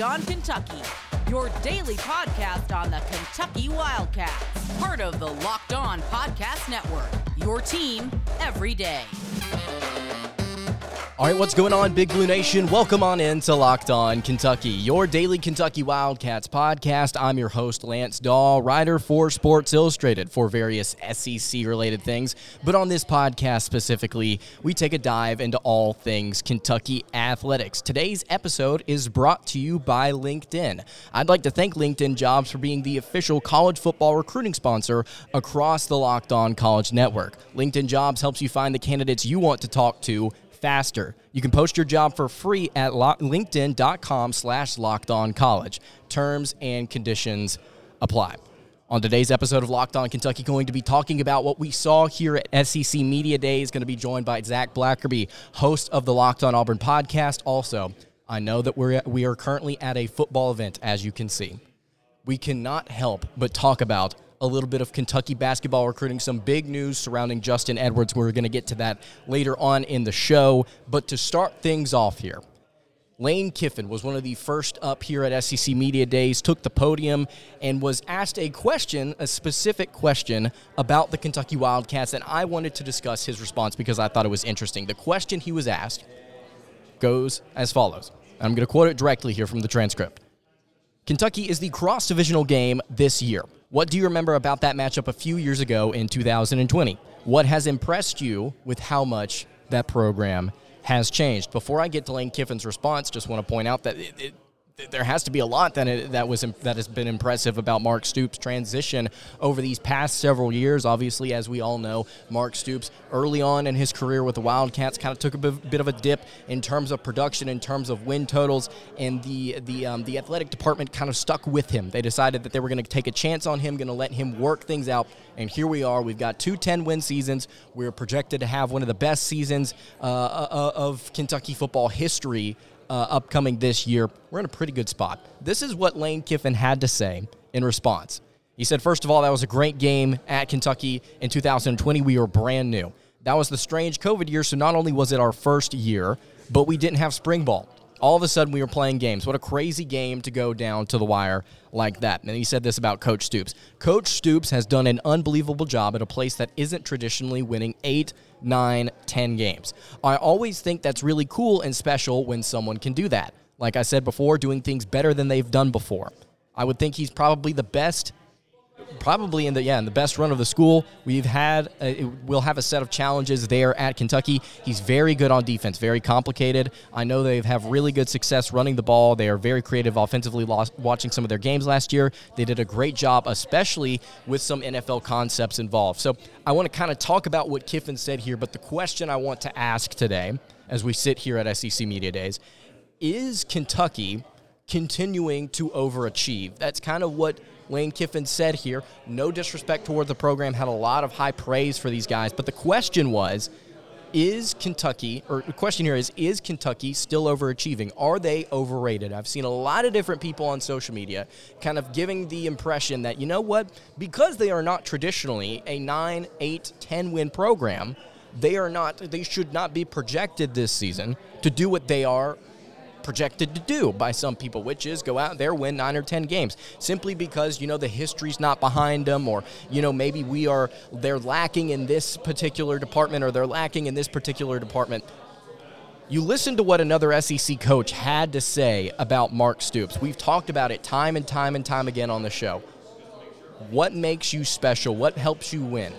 Locked On Kentucky, your daily podcast on the Kentucky Wildcats. Part of the Locked On Podcast Network, your team every day. All right, what's going on, Big Blue Nation? Welcome on in to Locked On Kentucky, your daily Kentucky Wildcats podcast. I'm your host, Lance Dahl, writer for Sports Illustrated for various SEC-related things. But on this podcast specifically, we take a dive into all things Kentucky athletics. Today's episode is brought to you by LinkedIn. I'd like to thank LinkedIn Jobs for being the official college football recruiting sponsor across the Locked On College Network. LinkedIn Jobs helps you find the candidates you want to talk to faster. You can post your job for free at linkedin.com/lockedoncollege. Terms and conditions apply. On today's episode of Locked On Kentucky, going to be talking about what we saw here at SEC Media Day. Is going to be joined by Zach Blackerby, host of the Locked On Auburn podcast. Also, I know that we are currently at a football event, as you can see. We cannot help but talk about a little bit of Kentucky basketball recruiting, some big news surrounding Justin Edwards. We're going to get to that later on in the show. But to start things off here, Lane Kiffin was one of the first up here at SEC Media Days, took the podium, and was asked a question, a specific question about the Kentucky Wildcats, and I wanted to discuss his response because I thought it was interesting. The question he was asked goes as follows. I'm going to quote it directly here from the transcript. Kentucky is the cross-divisional game this year. What do you remember about that matchup a few years ago in 2020? What has impressed you with how much that program has changed? Before I get to Lane Kiffin's response, just want to point out that there has to be a lot that has been impressive about Mark Stoops' transition over these past several years. Obviously, as we all know, Mark Stoops early on in his career with the Wildcats kind of took a bit of a dip in terms of production, in terms of win totals, and the athletic department kind of stuck with him. They decided that they were going to take a chance on him, going to let him work things out, and here we are. We've got two 10-win seasons. We're projected to have one of the best seasons of Kentucky football history upcoming this year. We're in a pretty good spot. This is what Lane Kiffin had to say in response. He said, first of all, that was a great game at Kentucky in 2020. We were brand new. That was the strange COVID year, so not only was it our first year, but we didn't have spring ball. All of a sudden, we were playing games. What a crazy game to go down to the wire like that. And he said this about Coach Stoops. Coach Stoops has done an unbelievable job at a place that isn't traditionally winning 8, 9, 10 games. I always think that's really cool and special when someone can do that. Like I said before, doing things better than they've done before. I would think he's probably the best, in the best run of the school. We'll have a set of challenges there at Kentucky. He's very good on defense, very complicated. I know they have really good success running the ball. They are very creative offensively. Watching some of their games last year, they did a great job, especially with some NFL concepts involved. So I want to kind of talk about what Kiffin said here, but the question I want to ask today, as we sit here at SEC Media Days, is Kentucky continuing to overachieve? That's kind of what Lane Kiffin said here. No disrespect toward the program, had a lot of high praise for these guys, but the question was, is Kentucky still overachieving? Are they overrated? I've seen a lot of different people on social media kind of giving the impression that, you know what, because they are not traditionally a 9, 8, 10 win program, they should not be projected this season to do what they are projected to do by some people, which is go out there, win 9 or 10 games, simply because, you know, the history's not behind them, or, you know, maybe they're lacking in this particular department, or they're lacking in this particular department. You listen to what another SEC coach had to say about Mark Stoops. We've talked about it time and time and time again on the show. What makes you special? What helps you win?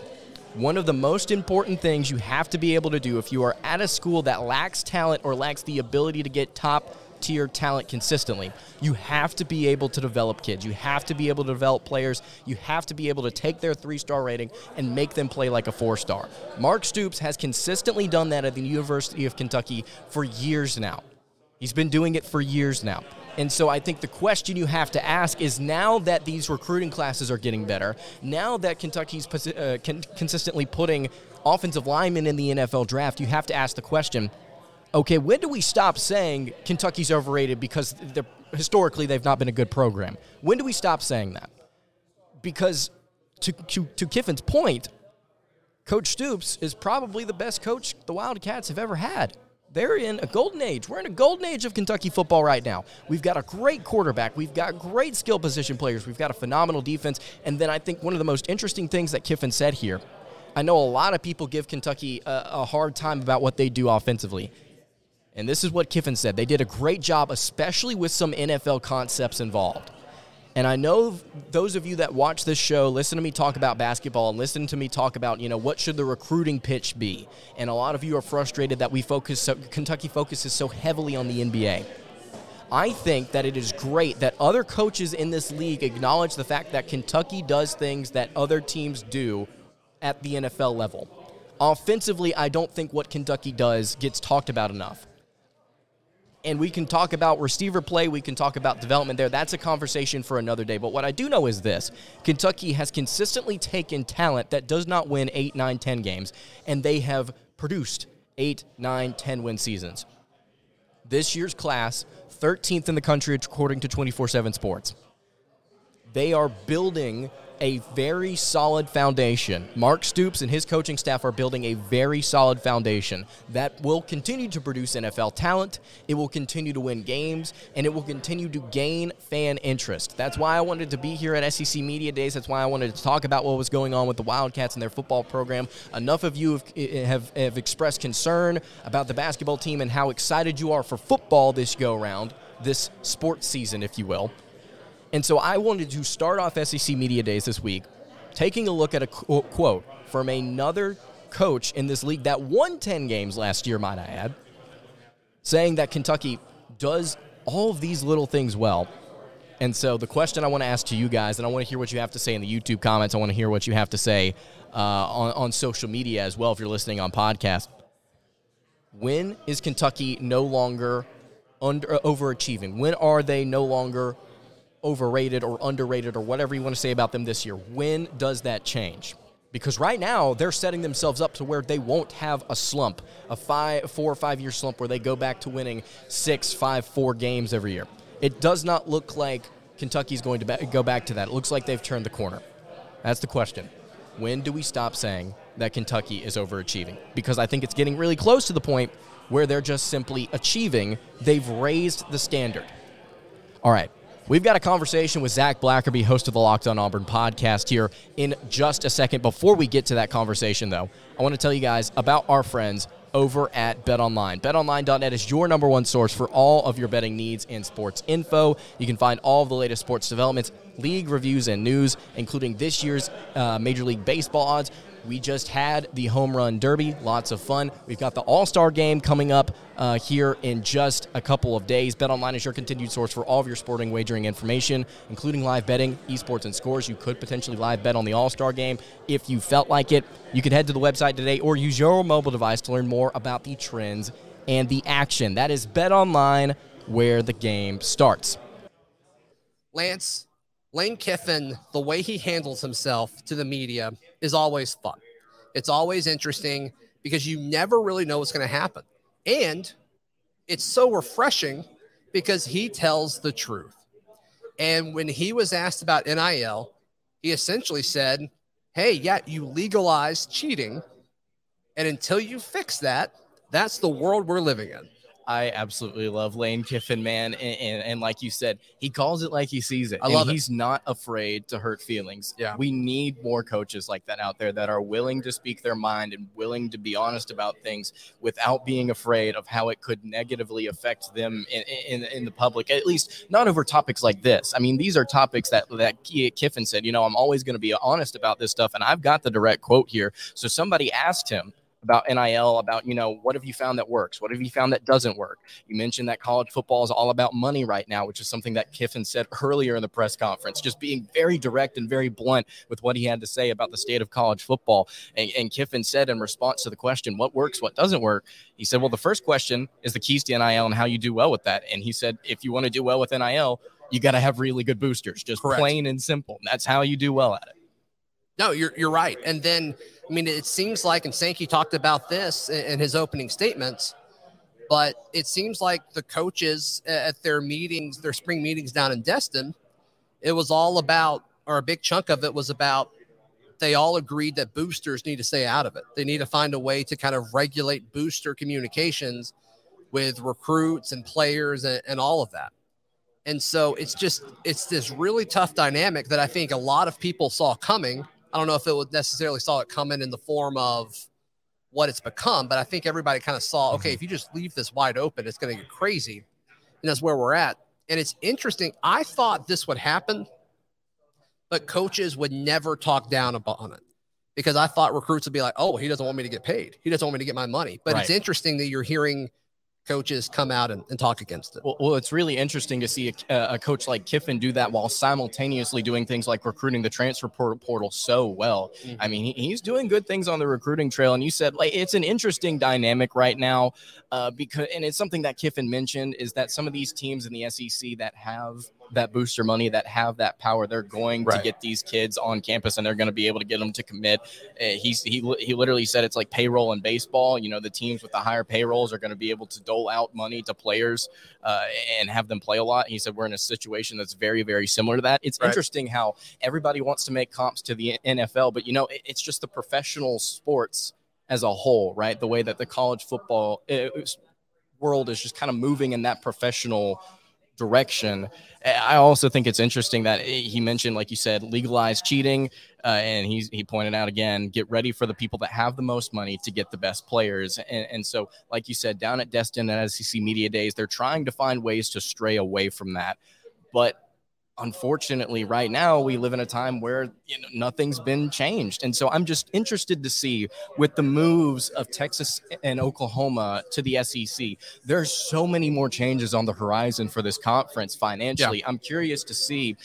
One of the most important things you have to be able to do if you are at a school that lacks talent or lacks the ability to get top-tier talent consistently, you have to be able to develop kids. You have to be able to develop players. You have to be able to take their 3-star rating and make them play like a 4-star. Mark Stoops has consistently done that at the University of Kentucky for years now. He's been doing it for years now. And so I think the question you have to ask is, now that these recruiting classes are getting better, now that Kentucky's consistently putting offensive linemen in the NFL draft, you have to ask the question, okay, when do we stop saying Kentucky's overrated because historically they've not been a good program? When do we stop saying that? Because to Kiffin's point, Coach Stoops is probably the best coach the Wildcats have ever had. They're in a golden age. We're in a golden age of Kentucky football right now. We've got a great quarterback. We've got great skill position players. We've got a phenomenal defense. And then I think one of the most interesting things that Kiffin said here, I know a lot of people give Kentucky a hard time about what they do offensively. And this is what Kiffin said. They did a great job, especially with some NFL concepts involved. And I know those of you that watch this show, listen to me talk about basketball and listen to me talk about, you know, what should the recruiting pitch be? And a lot of you are frustrated that we focus, Kentucky focuses so heavily on the NBA. I think that it is great that other coaches in this league acknowledge the fact that Kentucky does things that other teams do at the NFL level. Offensively, I don't think what Kentucky does gets talked about enough. And we can talk about receiver play. We can talk about development there. That's a conversation for another day. But what I do know is this. Kentucky has consistently taken talent that does not win 8, 9, 10 games, and they have produced 8, 9, 10-win seasons. This year's class, 13th in the country according to 24/7 Sports. They are building a very solid foundation. Mark Stoops and his coaching staff are building a very solid foundation that will continue to produce NFL talent, it will continue to win games, and it will continue to gain fan interest. That's why I wanted to be here at SEC Media Days. That's why I wanted to talk about what was going on with the Wildcats and their football program. Enough of you have expressed concern about the basketball team and how excited you are for football this go-round, this sports season, if you will. And so I wanted to start off SEC Media Days this week taking a look at a quote from another coach in this league that won 10 games last year, might I add, saying that Kentucky does all of these little things well. And so the question I want to ask to you guys, and I want to hear what you have to say in the YouTube comments, I want to hear what you have to say on social media as well if you're listening on podcast. When is Kentucky no longer overachieving? When are they no longer overrated or underrated or whatever you want to say about them this year? When does that change? Because right now, they're setting themselves up to where they won't have a slump, a 4 or 5 year slump where they go back to winning 6, 5, 4 games every year. It does not look like Kentucky's going to go back to that. It looks like they've turned the corner. That's the question. When do we stop saying that Kentucky is overachieving? Because I think it's getting really close to the point where they're just simply achieving. They've raised the standard. All right. We've got a conversation with Zach Blackerby, host of the Locked on Auburn podcast here in just a second. Before we get to that conversation, though, I want to tell you guys about our friends over at BetOnline. BetOnline.net is your number one source for all of your betting needs and sports info. You can find all of the latest sports developments, league reviews, and news, including this year's Major League Baseball odds. We just had the Home Run Derby, lots of fun. We've got the All-Star Game coming up here in just a couple of days. BetOnline is your continued source for all of your sporting wagering information, including live betting, esports, and scores. You could potentially live bet on the All-Star Game if you felt like it. You could head to the website today or use your mobile device to learn more about the trends and the action. That is BetOnline, where the game starts. Lance, Lane Kiffin, the way he handles himself to the media is always fun. It's always interesting because you never really know what's going to happen. And it's so refreshing because he tells the truth. And when he was asked about NIL, he essentially said, hey, yeah, you legalized cheating. And until you fix that, that's the world we're living in. I absolutely love Lane Kiffin, man. And like you said, he calls it like he sees it. I love it. He's not afraid to hurt feelings. Yeah. We need more coaches like that out there that are willing to speak their mind and willing to be honest about things without being afraid of how it could negatively affect them in the public, at least not over topics like this. I mean, these are topics that Kiffin said, you know, I'm always going to be honest about this stuff. And I've got the direct quote here. So somebody asked him about NIL, about, you know, what have you found that works? What have you found that doesn't work? You mentioned that college football is all about money right now, which is something that Kiffin said earlier in the press conference, just being very direct and very blunt with what he had to say about the state of college football. And Kiffin said in response to the question, what works, what doesn't work? He said, well, the first question is the keys to NIL and how you do well with that. And he said, if you want to do well with NIL, you got to have really good boosters, just correct, plain and simple. And that's how you do well at it. No, you're right. And then, I mean, it seems like, and Sankey talked about this in his opening statements, but it seems like the coaches at their meetings, their spring meetings down in Destin, it was all about, or a big chunk of it was about, they all agreed that boosters need to stay out of it. They need to find a way to kind of regulate booster communications with recruits and players and all of that. And so it's this really tough dynamic that I think a lot of people saw coming. I don't know if it necessarily saw it coming in the form of what it's become, but I think everybody kind of saw, okay, if you just leave this wide open, it's going to get crazy. And that's where we're at. And it's interesting. I thought this would happen, but coaches would never talk down on it because I thought recruits would be like, oh, he doesn't want me to get paid. He doesn't want me to get my money. But It's interesting that you're hearing coaches come out and talk against it. Well, it's really interesting to see a coach like Kiffin do that while simultaneously doing things like recruiting the transfer portal so well. Mm-hmm. I mean, he's doing good things on the recruiting trail. And you said, like, it's an interesting dynamic right now because, and it's something that Kiffin mentioned, is that some of these teams in the SEC that have that booster money, that have that power, they're going to get these kids on campus and they're going to be able to get them to commit. He literally said it's like payroll in baseball. You know, the teams with the higher payrolls are going to be able to dole out money to players and have them play a lot. He said we're in a situation that's very, very similar to that. It's interesting how everybody wants to make comps to the NFL, but, you know, it's just the professional sports as a whole, right? The way that the college football world is just kind of moving in that professional direction. I also think it's interesting that he mentioned, like you said, legalize cheating. And he pointed out again, get ready for the people that have the most money to get the best players. And so, like you said, down at Destin at SEC Media Days, they're trying to find ways to stray away from that. But unfortunately, right now, we live in a time where, you know, nothing's been changed. And so I'm just interested to see with the moves of Texas and Oklahoma to the SEC, there's so many more changes on the horizon for this conference financially. Yeah. I'm curious to see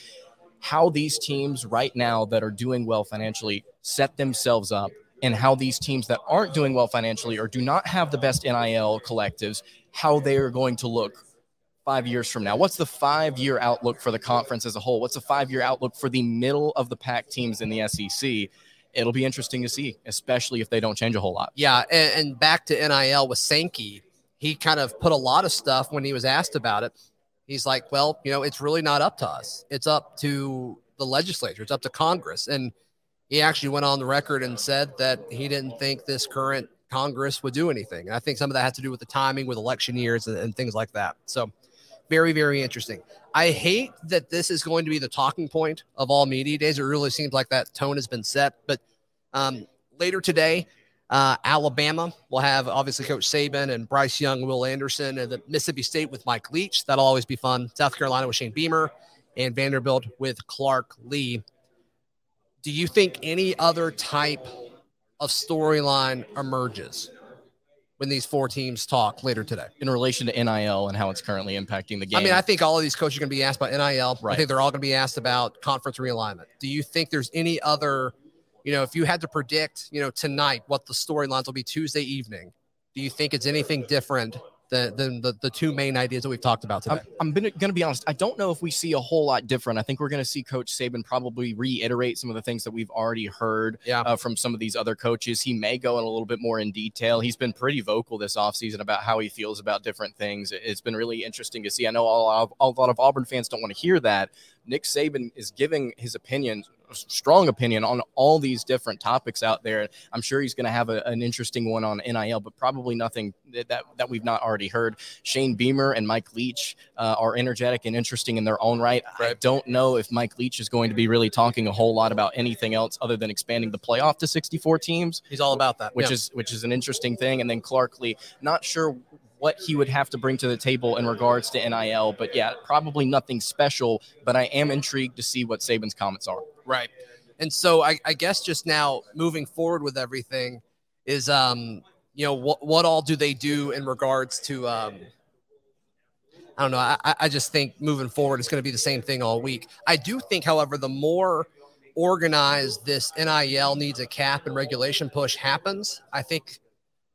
how these teams right now that are doing well financially set themselves up and how these teams that aren't doing well financially or do not have the best NIL collectives, how they are going to look 5 years from now. What's the 5-year outlook for the conference as a whole? What's the 5-year outlook for the middle of the pack teams in the SEC? It'll be interesting to see, especially if they don't change a whole lot. Yeah. And back to NIL with Sankey, he kind of put a lot of stuff when he was asked about it. He's like, well, you know, it's really not up to us. It's up to the legislature. It's up to Congress. And he actually went on the record and said that he didn't think this current Congress would do anything. And I think some of that has to do with the timing with election years and things like that. So, very, very interesting. I hate that this is going to be the talking point of all media days. It really seems like that tone has been set. But later today, Alabama will have obviously Coach Saban and Bryce Young, Will Anderson, and the Mississippi State with Mike Leach. That'll always be fun. South Carolina with Shane Beamer and Vanderbilt with Clark Lee. Do you think any other type of storyline emerges when these four teams talk later today in relation to NIL and how it's currently impacting the game? I mean, I think all of these coaches are going to be asked about NIL. Right. I think they're all going to be asked about conference realignment. Do you think there's any other, you know, if you had to predict, you know, tonight what the storylines will be Tuesday evening, do you think it's anything different than the two main ideas that we've talked about today? I'm going to be honest. I don't know if we see a whole lot different. I think we're going to see Coach Saban probably reiterate some of the things that we've already heard from some of these other coaches. He may go in a little bit more in detail. He's been pretty vocal this offseason about how he feels about different things. It's been really interesting to see. I know a lot of Auburn fans don't want to hear that. Nick Saban is giving his opinion, a strong opinion, on all these different topics out there. I'm sure he's going to have an interesting one on NIL, but probably nothing that we've not already heard. Shane Beamer and Mike Leach are energetic and interesting in their own right. I don't know if Mike Leach is going to be really talking a whole lot about anything else other than expanding the playoff to 64 teams. He's all about that, which is an interesting thing. And then Clark Lee, not sure what he would have to bring to the table in regards to NIL, but yeah, probably nothing special, but I am intrigued to see what Saban's comments are. Right. And so I guess just now moving forward with everything is, you know, what all do they do in regards to, I don't know. I just think moving forward, it's going to be the same thing all week. I do think, however, the more organized this NIL needs a cap and regulation push happens, I think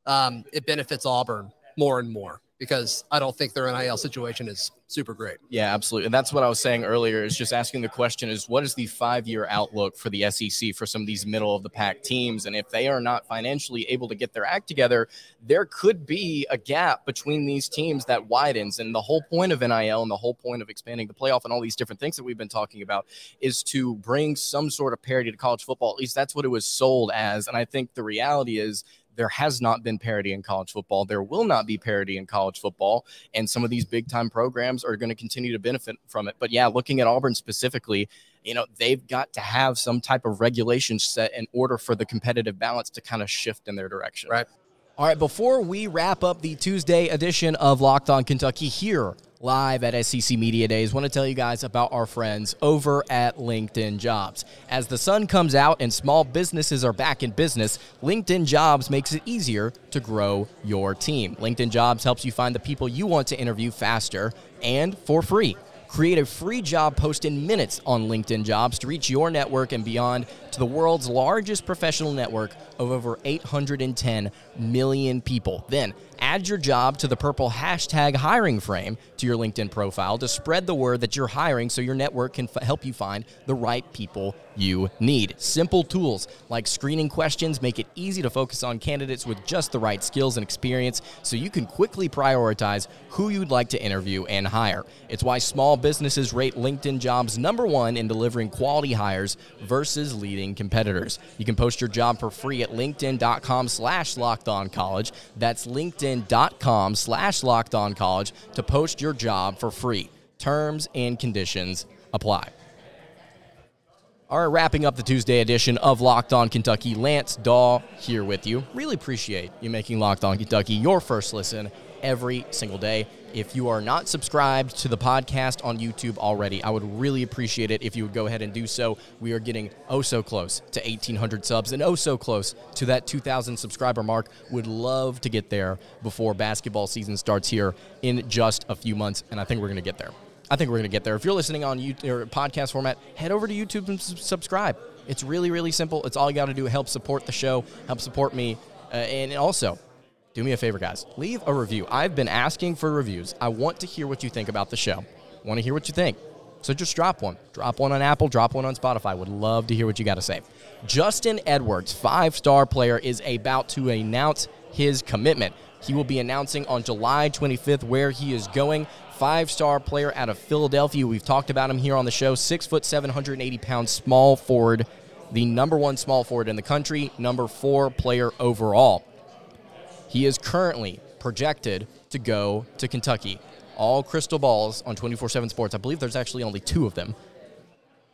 it benefits Auburn more and more, because I don't think their NIL situation is super great. Yeah, absolutely. And that's what I was saying earlier, is just asking the question is, what is the 5-year outlook for the SEC for some of these middle of the pack teams? And if they are not financially able to get their act together, there could be a gap between these teams that widens. And the whole point of NIL and the whole point of expanding the playoff and all these different things that we've been talking about is to bring some sort of parity to college football. At least that's what it was sold as. And I think the reality is, There has not been parity in college football. There will not be parity in college football, and some of these big-time programs are going to continue to benefit from it. But, yeah, looking at Auburn specifically, you know, they've got to have some type of regulation set in order for the competitive balance to kind of shift in their direction. Right. All right, before we wrap up the Tuesday edition of Locked On Kentucky here live at SEC Media Days, I want to tell you guys about our friends over at LinkedIn Jobs. As the sun comes out and small businesses are back in business, LinkedIn Jobs makes it easier to grow your team. LinkedIn Jobs helps you find the people you want to interview faster and for free. Create a free job post in minutes on LinkedIn Jobs to reach your network and beyond to the world's largest professional network of over 810 million people. Then add your job to the purple hashtag hiring frame to your LinkedIn profile to spread the word that you're hiring so your network can help you find the right people you need. Simple tools like screening questions make it easy to focus on candidates with just the right skills and experience so you can quickly prioritize who you'd like to interview and hire. It's why small businesses rate LinkedIn Jobs #1 in delivering quality hires versus leading competitors. You can post your job for free at linkedin.com/lockedoncollege. That's linkedin.com/lockedoncollege to post your job for free. Terms and conditions apply. All right, wrapping up the Tuesday edition of Locked On Kentucky, Lance Dahl here with you. Really appreciate you making Locked On Kentucky your first listen every single day. If you are not subscribed to the podcast on YouTube already, I would really appreciate it if you would go ahead and do so. We are getting oh so close to 1,800 subs and oh so close to that 2,000 subscriber mark. Would love to get there before basketball season starts here in just a few months, and I think we're going to get there. If you're listening on YouTube or podcast format, head over to YouTube and subscribe. It's really, really simple. It's all you got to do. Help support the show. Help support me. And also, do me a favor, guys. Leave a review. I've been asking for reviews. I want to hear what you think about the show. I want to hear what you think. So just drop one. Drop one on Apple. Drop one on Spotify. Would love to hear what you got to say. Justin Edwards, 5-star player, is about to announce his commitment. He will be announcing on July 25th where he is going. 5-star player out of Philadelphia. We've talked about him here on the show. 6'7", 180-pound small forward, the #1 small forward in the country, #4 player overall. He is currently projected to go to Kentucky. All crystal balls on 24/7 Sports. I believe there's actually only 2 of them.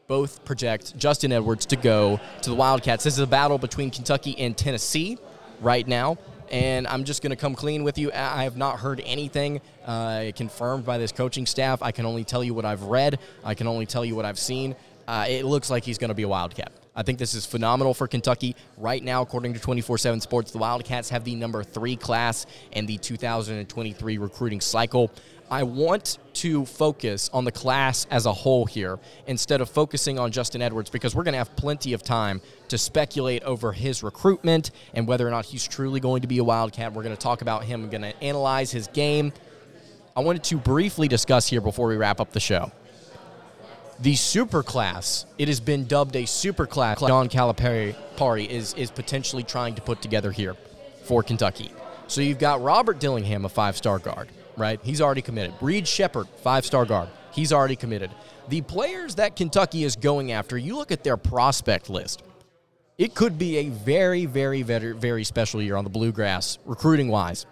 Both project Justin Edwards to go to the Wildcats. This is a battle between Kentucky and Tennessee right now. And I'm just going to come clean with you. I have not heard anything confirmed by this coaching staff. I can only tell you what I've read. I can only tell you what I've seen. It looks like he's going to be a Wildcat. I think this is phenomenal for Kentucky. Right now, according to 24/7 Sports, the Wildcats have the #3 class in the 2023 recruiting cycle. I want to focus on the class as a whole here instead of focusing on Justin Edwards because we're going to have plenty of time to speculate over his recruitment and whether or not he's truly going to be a Wildcat. We're going to talk about him. I'm going to analyze his game. I wanted to briefly discuss here before we wrap up the show. The superclass, it has been dubbed a superclass. John Calipari is potentially trying to put together here for Kentucky. So you've got Robert Dillingham, a 5-star guard. Right? He's already committed. Reed Shepard, 5-star guard. He's already committed. The players that Kentucky is going after, you look at their prospect list. It could be a very, very, very, very special year on the Bluegrass, recruiting-wise.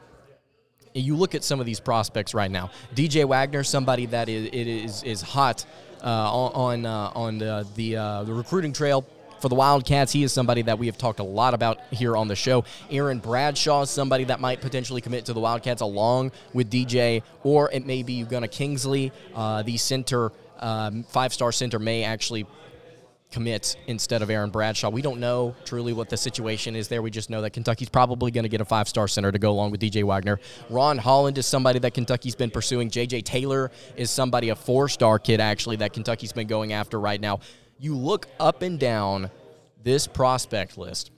You look at some of these prospects right now. DJ Wagner, somebody that is hot on the recruiting trail. For the Wildcats, he is somebody that we have talked a lot about here on the show. Aaron Bradshaw is somebody that might potentially commit to the Wildcats along with DJ, or it may be Ugonna Kingsley, the center, 5-star center may actually commit instead of Aaron Bradshaw. We don't know truly what the situation is there. We just know that Kentucky's probably going to get a 5-star center to go along with DJ Wagner. Ron Holland is somebody that Kentucky's been pursuing. JJ Taylor is somebody, a 4-star kid actually, that Kentucky's been going after right now. You look up and down this prospect list.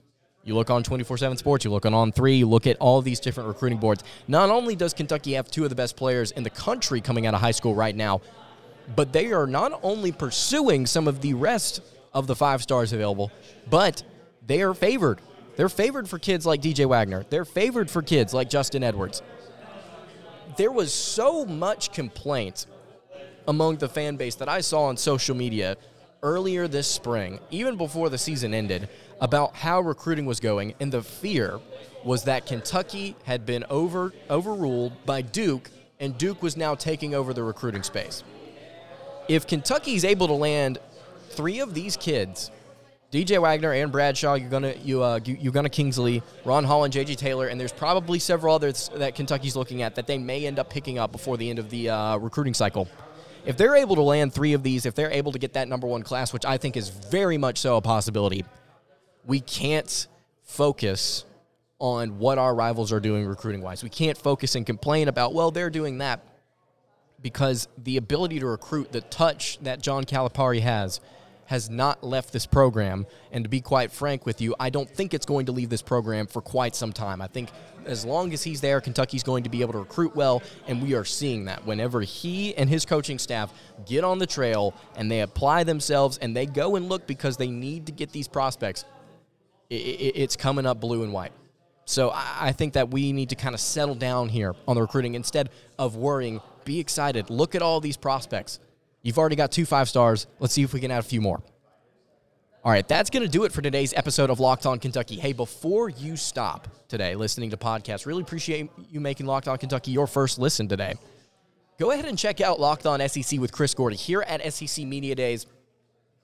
You look on 24/7 Sports, you look on On3, you look at all these different recruiting boards. Not only does Kentucky have 2 of the best players in the country coming out of high school right now, but they are not only pursuing some of the rest of the 5 stars available, but they are favored. They're favored for kids like DJ Wagner. They're favored for kids like Justin Edwards. There was so much complaint among the fan base that I saw on social media earlier this spring, even before the season ended, about how recruiting was going, and the fear was that Kentucky had been overruled by Duke, and Duke was now taking over the recruiting space. If Kentucky is able to land three of these kids, DJ Wagner, Aaron Bradshaw, Ugonna Kingsley, Ron Holland, JJ Taylor, and there's probably several others that Kentucky's looking at that they may end up picking up before the end of the recruiting cycle. If they're able to land three of these, if they're able to get that number one class, which I think is very much so a possibility, we can't focus on what our rivals are doing recruiting-wise. We can't focus and complain about, well, they're doing that, because the ability to recruit, the touch that John Calipari has not left this program. And to be quite frank with you, I don't think it's going to leave this program for quite some time. I think as long as he's there, Kentucky's going to be able to recruit well, and we are seeing that. Whenever he and his coaching staff get on the trail and they apply themselves and they go and look because they need to get these prospects, it's coming up blue and white. So I think that we need to kind of settle down here on the recruiting. Instead of worrying, be excited. Look at all these prospects. You've already got 2 5-stars. Let's see if we can add a few more. All right, that's going to do it for today's episode of Locked On Kentucky. Hey, before you stop today listening to podcasts, really appreciate you making Locked On Kentucky your first listen today. Go ahead and check out Locked On SEC with Chris Gordy here at SEC Media Days,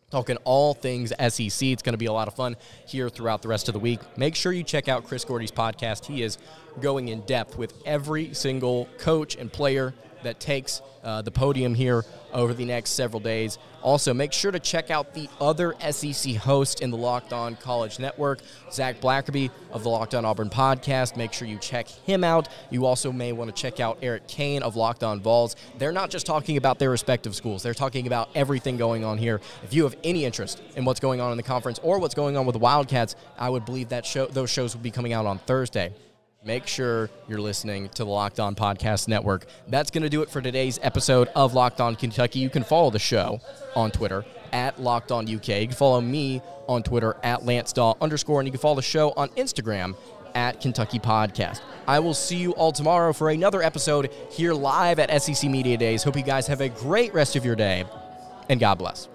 talking all things SEC. It's going to be a lot of fun here throughout the rest of the week. Make sure you check out Chris Gordy's podcast. He is going in depth with every single coach and player that takes the podium here over the next several days. Also, make sure to check out the other SEC hosts in the Locked On College Network, Zach Blackerby of the Locked On Auburn podcast. Make sure you check him out. You also may want to check out Eric Kane of Locked On Vols. They're not just talking about their respective schools. They're talking about everything going on here. If you have any interest in what's going on in the conference or what's going on with the Wildcats, I would believe that those shows will be coming out on Thursday. Make sure you're listening to the Locked On Podcast Network. That's going to do it for today's episode of Locked On Kentucky. You can follow the show on Twitter at Locked On UK. You can follow me on Twitter at Lance Dahl _, and you can follow the show on Instagram at Kentucky Podcast. I will see you all tomorrow for another episode here live at SEC Media Days. Hope you guys have a great rest of your day, and God bless.